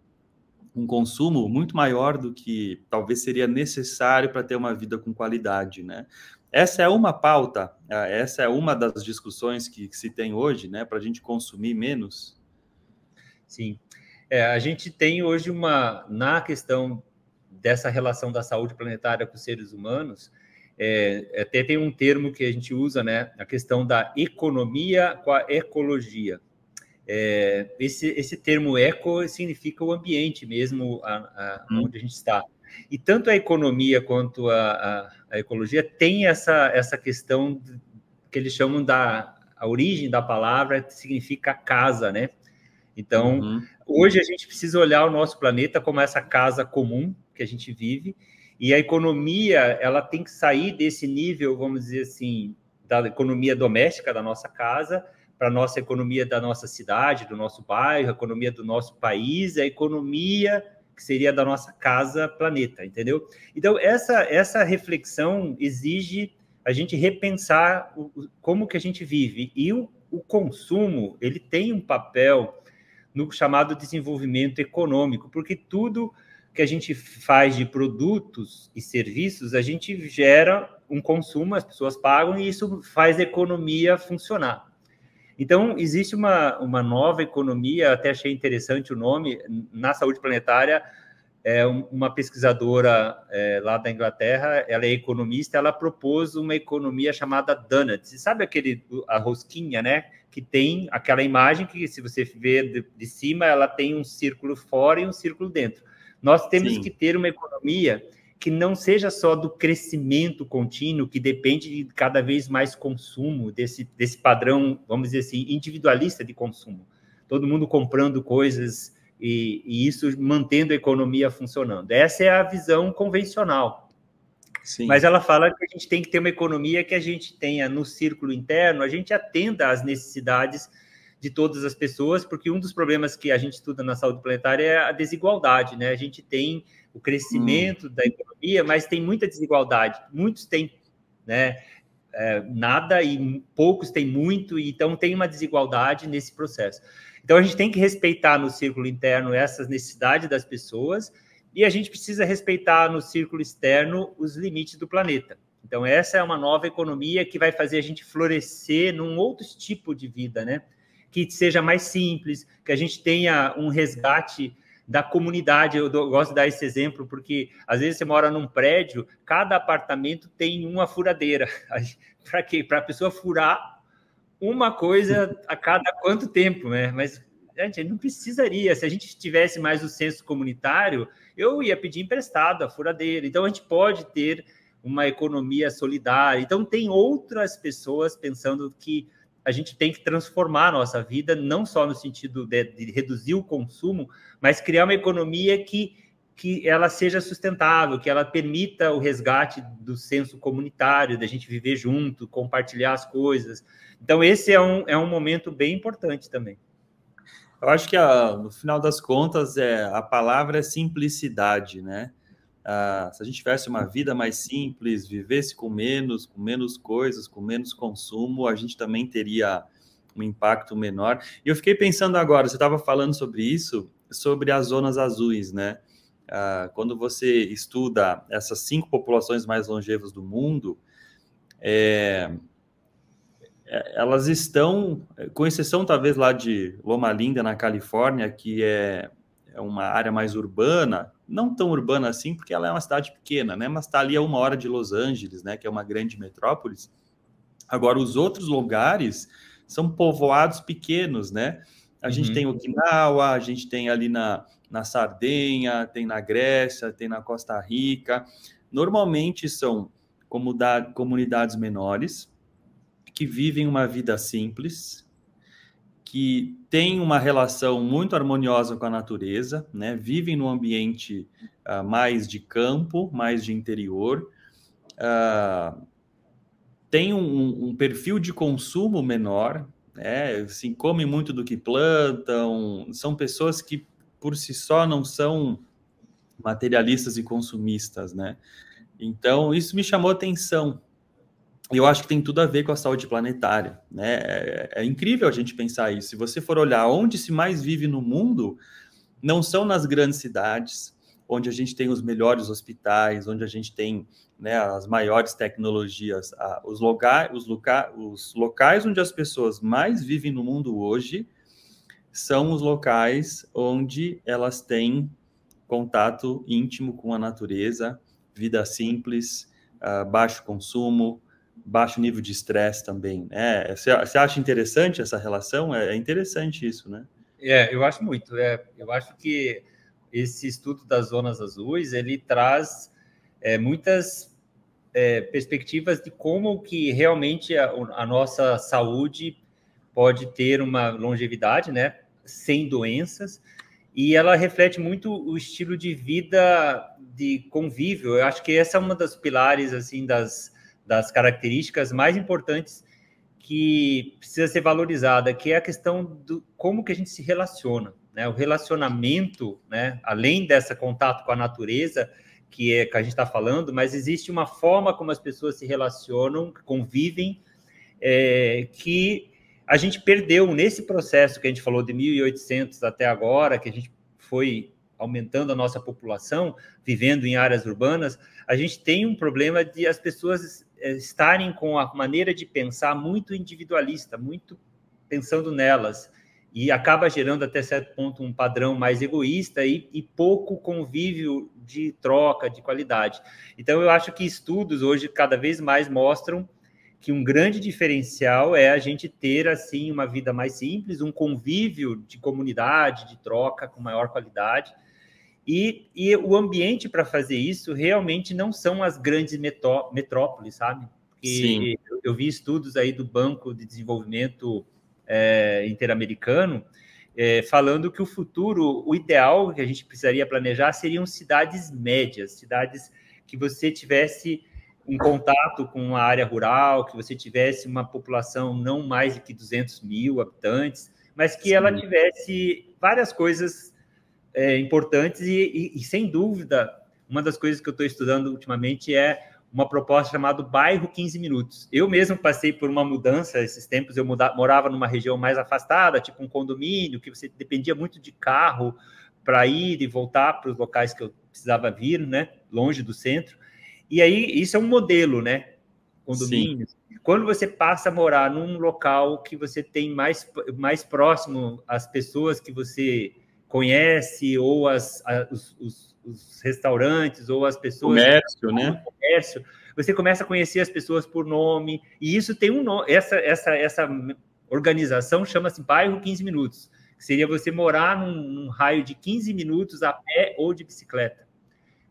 um consumo muito maior do que talvez seria necessário para ter uma vida com qualidade, né? Essa é uma pauta, essa é uma das discussões que, que se tem hoje, né? Para a gente consumir menos. Sim. É, a gente tem hoje uma... Na questão dessa relação da saúde planetária com os seres humanos, é, até tem um termo que a gente usa, né? A questão da economia com a ecologia. É, esse, esse termo eco significa o ambiente mesmo, a, a, hum. onde a gente está. E tanto a economia quanto a, a, a ecologia tem essa, essa questão que eles chamam da... A origem da palavra significa casa, né? Então, uhum. hoje a gente precisa olhar o nosso planeta como essa casa comum que a gente vive, e a economia, ela tem que sair desse nível, vamos dizer assim, da economia doméstica da nossa casa, para a nossa economia da nossa cidade, do nosso bairro, a economia do nosso país, a economia que seria da nossa casa planeta, entendeu? Então, essa, essa reflexão exige a gente repensar o, o, como que a gente vive. E o, o consumo, ele tem um papel no chamado desenvolvimento econômico, porque tudo que a gente faz de produtos e serviços, a gente gera um consumo, as pessoas pagam, e isso faz a economia funcionar. Então, existe uma, uma nova economia, até achei interessante o nome, na saúde planetária. É uma pesquisadora é, lá da Inglaterra, ela é economista, ela propôs uma economia chamada donuts. E sabe aquele, a rosquinha, né? Que tem aquela imagem que, se você ver de, de cima, ela tem um círculo fora e um círculo dentro. Nós temos Sim. que ter uma economia que não seja só do crescimento contínuo, que depende de cada vez mais consumo, desse, desse padrão, vamos dizer assim, individualista de consumo. Todo mundo comprando coisas e, e isso mantendo a economia funcionando. Essa é a visão convencional. Sim. Mas ela fala que a gente tem que ter uma economia que a gente tenha no círculo interno, a gente atenda às necessidades de todas as pessoas, porque um dos problemas que a gente estuda na saúde planetária é a desigualdade, né? A gente tem o crescimento hum. da economia, mas tem muita desigualdade. Muitos têm né, é, nada e poucos têm muito, então tem uma desigualdade nesse processo. Então, a gente tem que respeitar no círculo interno essas necessidades das pessoas e a gente precisa respeitar no círculo externo os limites do planeta. Então, essa é uma nova economia que vai fazer a gente florescer num outro tipo de vida, né? Que seja mais simples, que a gente tenha um resgate da comunidade. Eu gosto de dar esse exemplo, porque às vezes você mora num prédio, cada apartamento tem uma furadeira. Para quê? Para a pessoa furar uma coisa a cada quanto tempo, né? Mas, gente, não precisaria. Se a gente tivesse mais o senso comunitário, eu ia pedir emprestado a furadeira. Então, a gente pode ter uma economia solidária. Então, tem outras pessoas pensando que a gente tem que transformar a nossa vida, não só no sentido de, de reduzir o consumo, mas criar uma economia que, que ela seja sustentável, que ela permita o resgate do senso comunitário, da gente viver junto, compartilhar as coisas. Então, esse é um, é um momento bem importante também. Eu acho que, a, no final das contas, é, a palavra é simplicidade, né? Ah, se a gente tivesse uma vida mais simples, vivesse com menos, com menos coisas, com menos consumo, a gente também teria um impacto menor. E eu fiquei pensando agora, você estava falando sobre isso, sobre as zonas azuis, né? Ah, quando você estuda essas cinco populações mais longevas do mundo, é, elas estão, com exceção talvez lá de Loma Linda, na Califórnia, que é, é uma área mais urbana, não tão urbana assim, porque ela é uma cidade pequena, né? Mas está ali a uma hora de Los Angeles, né? Que é uma grande metrópole. Agora, os outros lugares são povoados pequenos, né? A uhum. gente tem Okinawa, a gente tem ali na, na Sardenha, tem na Grécia, tem na Costa Rica. Normalmente são comunidades menores que vivem uma vida simples, que tem uma relação muito harmoniosa com a natureza, né? Vivem num ambiente uh, mais de campo, mais de interior, uh, tem um, um perfil de consumo menor, né? Assim, comem muito do que plantam, são pessoas que, por si só, não são materialistas e consumistas, né? Então, isso me chamou atenção. Eu acho que tem tudo a ver com a saúde planetária, né? É, é incrível a gente pensar isso. Se você for olhar onde se mais vive no mundo, não são nas grandes cidades, onde a gente tem os melhores hospitais, onde a gente tem, né, as maiores tecnologias. Ah, os, loga- os, loca- os locais onde as pessoas mais vivem no mundo hoje são os locais onde elas têm contato íntimo com a natureza, vida simples, ah, baixo consumo, baixo nível de estresse também, né? Você acha interessante essa relação? É interessante isso, né? É, eu acho muito. É, eu acho que esse estudo das zonas azuis, ele traz é, muitas é, perspectivas de como que realmente a, a nossa saúde pode ter uma longevidade, né? Sem doenças. E ela reflete muito o estilo de vida, de convívio. Eu acho que essa é uma das pilares, assim, das... das características mais importantes que precisa ser valorizada, que é a questão do como que a gente se relaciona. né? O relacionamento, né? Além desse contato com a natureza, que é que a gente está falando, mas existe uma forma como as pessoas se relacionam, convivem, é, que a gente perdeu nesse processo que a gente falou de mil e oitocentos até agora, que a gente foi aumentando a nossa população, vivendo em áreas urbanas, a gente tem um problema de as pessoas estarem com a maneira de pensar muito individualista, muito pensando nelas, e acaba gerando até certo ponto um padrão mais egoísta e, e pouco convívio de troca, de qualidade. Então, eu acho que estudos hoje cada vez mais mostram que um grande diferencial é a gente ter, assim, uma vida mais simples, um convívio de comunidade, de troca com maior qualidade, e, e o ambiente para fazer isso realmente não são as grandes metó metrópoles, sabe? Sim. Eu, eu vi estudos aí do Banco de Desenvolvimento É, interamericano, é, falando que o futuro, o ideal que a gente precisaria planejar seriam cidades médias, cidades que você tivesse um contato com a área rural, que você tivesse uma população não mais de que duzentos mil habitantes, mas que Sim. ela tivesse várias coisas é, importantes e, e, e, sem dúvida, uma das coisas que eu estou estudando ultimamente é uma proposta chamada Bairro quinze minutos. Eu mesmo passei por uma mudança esses tempos, eu muda, morava numa região mais afastada, tipo um condomínio, que você dependia muito de carro para ir e voltar para os locais que eu precisava vir, né? Longe do centro. E aí, isso é um modelo, né? Condomínios. Sim. Quando você passa a morar num local que você tem mais, mais próximo às pessoas que você conhece, ou as, a, os, os, os restaurantes, ou as pessoas... Comércio, né? Comércio, você começa a conhecer as pessoas por nome, e isso tem um nome, essa, essa, essa organização chama-se Bairro quinze minutos, que seria você morar num, num raio de quinze minutos a pé ou de bicicleta,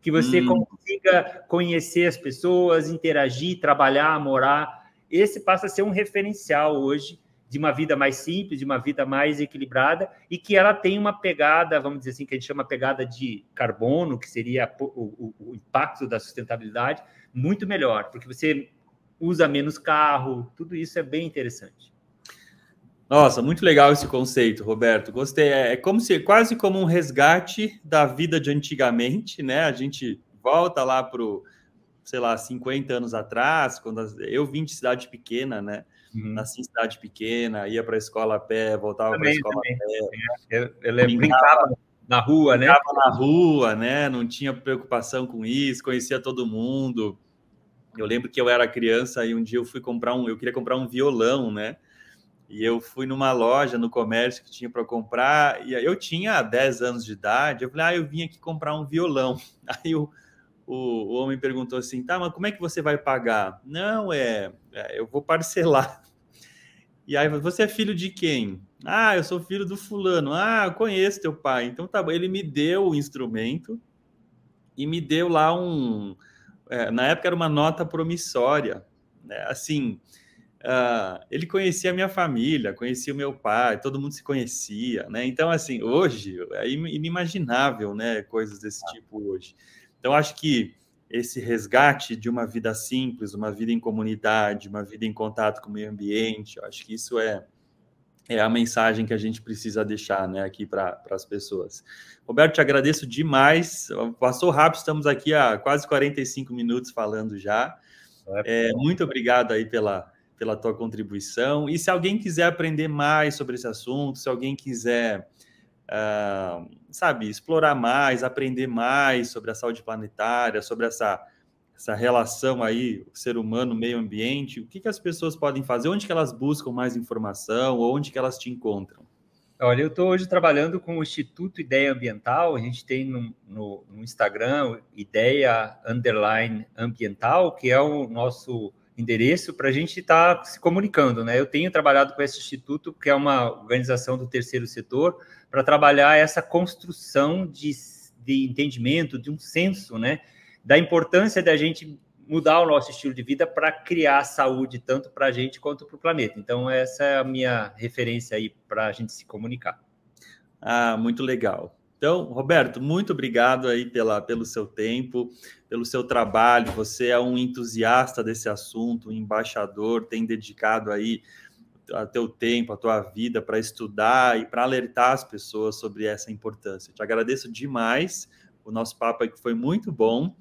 que você hum. consiga conhecer as pessoas, interagir, trabalhar, morar. Esse passa a ser um referencial hoje, de uma vida mais simples, de uma vida mais equilibrada, e que ela tem uma pegada, vamos dizer assim, que a gente chama pegada de carbono, que seria o, o, o impacto da sustentabilidade, muito melhor, porque você usa menos carro, tudo isso é bem interessante. Nossa, muito legal esse conceito, Roberto, gostei. É como se, quase como um resgate da vida de antigamente, né? A gente volta lá para o, sei lá, cinquenta anos atrás, quando eu vim de cidade pequena, né? Uhum. Nasci em cidade pequena, ia para a escola a pé, voltava para a escola também. a pé. Eu, eu brincava, brincava na rua, brincava né? na rua, né? Não tinha preocupação com isso, conhecia todo mundo. Eu lembro que eu era criança e um dia eu fui comprar um, eu queria comprar um violão, né? E eu fui numa loja no comércio que tinha para comprar, e eu tinha dez anos de idade. Eu falei, ah, eu vim aqui comprar um violão. Aí eu O homem perguntou assim, tá, mas como é que você vai pagar? Não, é, é, eu vou parcelar. E aí, você é filho de quem? Ah, eu sou filho do fulano. Ah, eu conheço teu pai. Então, tá bom. Ele me deu o instrumento e me deu lá um... É, na época era uma nota promissória, né? Assim, uh, ele conhecia a minha família, conhecia o meu pai, todo mundo se conhecia, né? Então, assim, hoje, é inimaginável, né? Coisas desse tipo hoje. Então, acho que esse resgate de uma vida simples, uma vida em comunidade, uma vida em contato com o meio ambiente, acho que isso é, é a mensagem que a gente precisa deixar, né, aqui para as pessoas. Roberto, te agradeço demais. Passou rápido, estamos aqui há quase quarenta e cinco minutos falando já. É, muito obrigado aí pela, pela tua contribuição. E se alguém quiser aprender mais sobre esse assunto, se alguém quiser... Uh, sabe, explorar mais, aprender mais sobre a saúde planetária, sobre essa, essa relação aí, ser humano, meio ambiente, o que, que as pessoas podem fazer? Onde que elas buscam mais informação? Onde que elas te encontram? Olha, eu estou hoje trabalhando com o Instituto Ideia Ambiental, a gente tem no, no, no Instagram, Ideia Underline Ambiental, que é o nosso endereço para a gente estar tá se comunicando, né? Eu tenho trabalhado com esse instituto, que é uma organização do terceiro setor, para trabalhar essa construção de, de entendimento, de um senso, né? Da importância da gente mudar o nosso estilo de vida para criar saúde, tanto para a gente quanto para o planeta. Então, essa é a minha referência aí para a gente se comunicar. Ah, muito legal. Então, Roberto, muito obrigado aí pela, pelo seu tempo, pelo seu trabalho. Você é um entusiasta desse assunto, um embaixador, tem dedicado aí o teu tempo, a tua vida para estudar e para alertar as pessoas sobre essa importância. Te agradeço demais, o nosso papo aqui foi muito bom.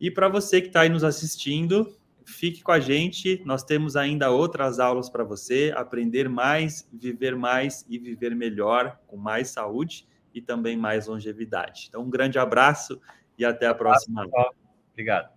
E para você que está aí nos assistindo, fique com a gente, nós temos ainda outras aulas para você, aprender mais, viver mais e viver melhor, com mais saúde e também mais longevidade. Então, um grande abraço e até a próxima. Obrigado.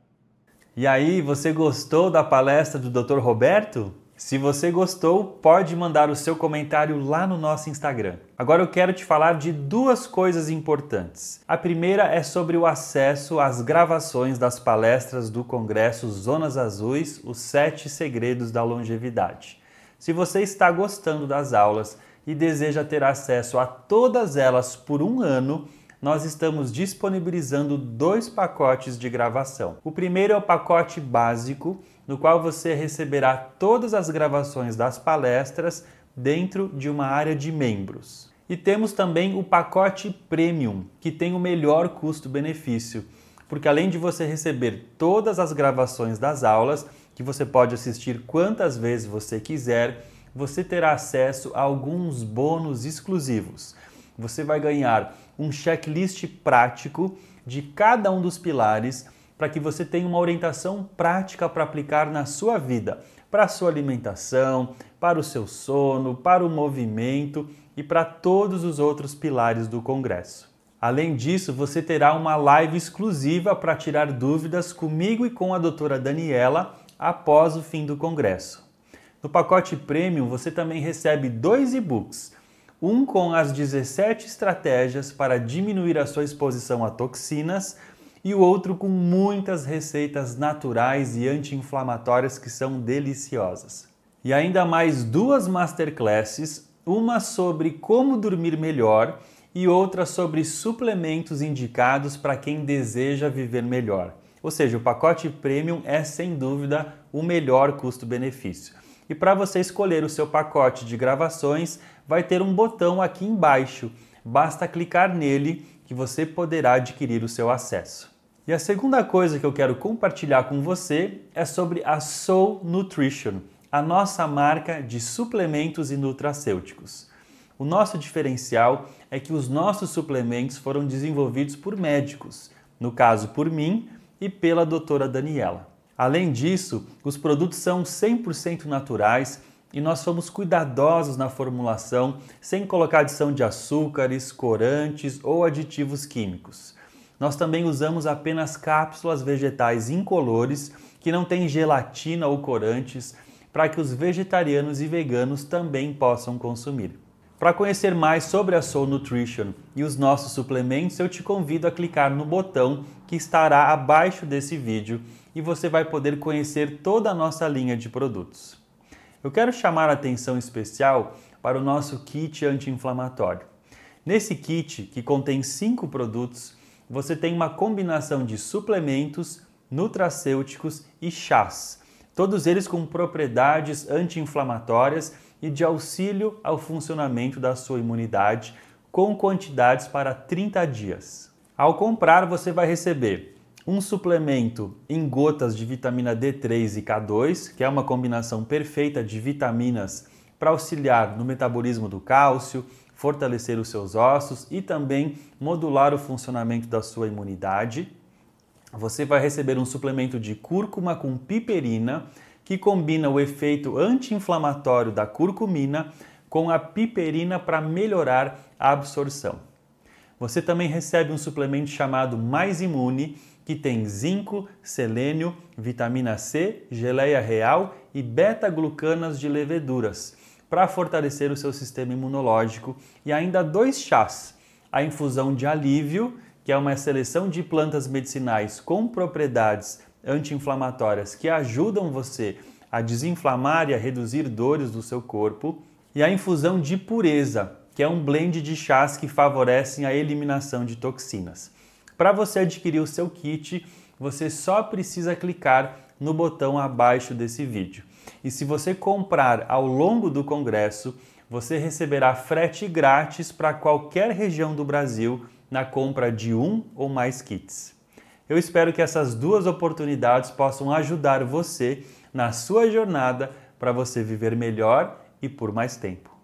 E aí, você gostou da palestra do doutor Roberto? Se você gostou, pode mandar o seu comentário lá no nosso Instagram. Agora eu quero te falar de duas coisas importantes. A primeira é sobre o acesso às gravações das palestras do Congresso Zonas Azuis, os sete segredos da longevidade. Se você está gostando das aulas e deseja ter acesso a todas elas por um ano, nós estamos disponibilizando dois pacotes de gravação. O primeiro é o pacote básico, no qual você receberá todas as gravações das palestras dentro de uma área de membros. E temos também o pacote premium, que tem o melhor custo-benefício, porque além de você receber todas as gravações das aulas, que você pode assistir quantas vezes você quiser, você terá acesso a alguns bônus exclusivos. Você vai ganhar um checklist prático de cada um dos pilares para que você tenha uma orientação prática para aplicar na sua vida, para a sua alimentação, para o seu sono, para o movimento e para todos os outros pilares do Congresso. Além disso, você terá uma live exclusiva para tirar dúvidas comigo e com a doutora Daniela após o fim do Congresso. No pacote Premium, você também recebe dois e-books, um com as dezessete estratégias para diminuir a sua exposição a toxinas e o outro com muitas receitas naturais e anti-inflamatórias que são deliciosas. E ainda mais duas masterclasses, uma sobre como dormir melhor e outra sobre suplementos indicados para quem deseja viver melhor. Ou seja, o pacote Premium é sem dúvida o melhor custo-benefício. E para você escolher o seu pacote de gravações, vai ter um botão aqui embaixo. Basta clicar nele que você poderá adquirir o seu acesso. E a segunda coisa que eu quero compartilhar com você é sobre a Soul Nutrition, a nossa marca de suplementos e nutracêuticos. O nosso diferencial é que os nossos suplementos foram desenvolvidos por médicos, no caso por mim e pela doutora Daniela. Além disso, os produtos são cem por cento naturais e nós fomos cuidadosos na formulação, sem colocar adição de açúcares, corantes ou aditivos químicos. Nós também usamos apenas cápsulas vegetais incolores, que não têm gelatina ou corantes, para que os vegetarianos e veganos também possam consumir. Para conhecer mais sobre a Soul Nutrition e os nossos suplementos, eu te convido a clicar no botão que estará abaixo desse vídeo e você vai poder conhecer toda a nossa linha de produtos. Eu quero chamar a atenção especial para o nosso kit anti-inflamatório. Nesse kit, que contém cinco produtos, você tem uma combinação de suplementos, nutracêuticos e chás, todos eles com propriedades anti-inflamatórias e de auxílio ao funcionamento da sua imunidade, com quantidades para trinta dias. Ao comprar, você vai receber um suplemento em gotas de vitamina D três e K dois, que é uma combinação perfeita de vitaminas para auxiliar no metabolismo do cálcio, fortalecer os seus ossos e também modular o funcionamento da sua imunidade. Você vai receber um suplemento de cúrcuma com piperina, que combina o efeito anti-inflamatório da curcumina com a piperina para melhorar a absorção. Você também recebe um suplemento chamado Mais Imune, que tem zinco, selênio, vitamina C, geleia real e beta-glucanas de leveduras, para fortalecer o seu sistema imunológico, e ainda dois chás, a infusão de alívio, que é uma seleção de plantas medicinais com propriedades anti-inflamatórias que ajudam você a desinflamar e a reduzir dores do seu corpo, e a infusão de pureza, que é um blend de chás que favorecem a eliminação de toxinas. Para você adquirir o seu kit, você só precisa clicar no botão abaixo desse vídeo. E se você comprar ao longo do Congresso, você receberá frete grátis para qualquer região do Brasil na compra de um ou mais kits. Eu espero que essas duas oportunidades possam ajudar você na sua jornada para você viver melhor e por mais tempo.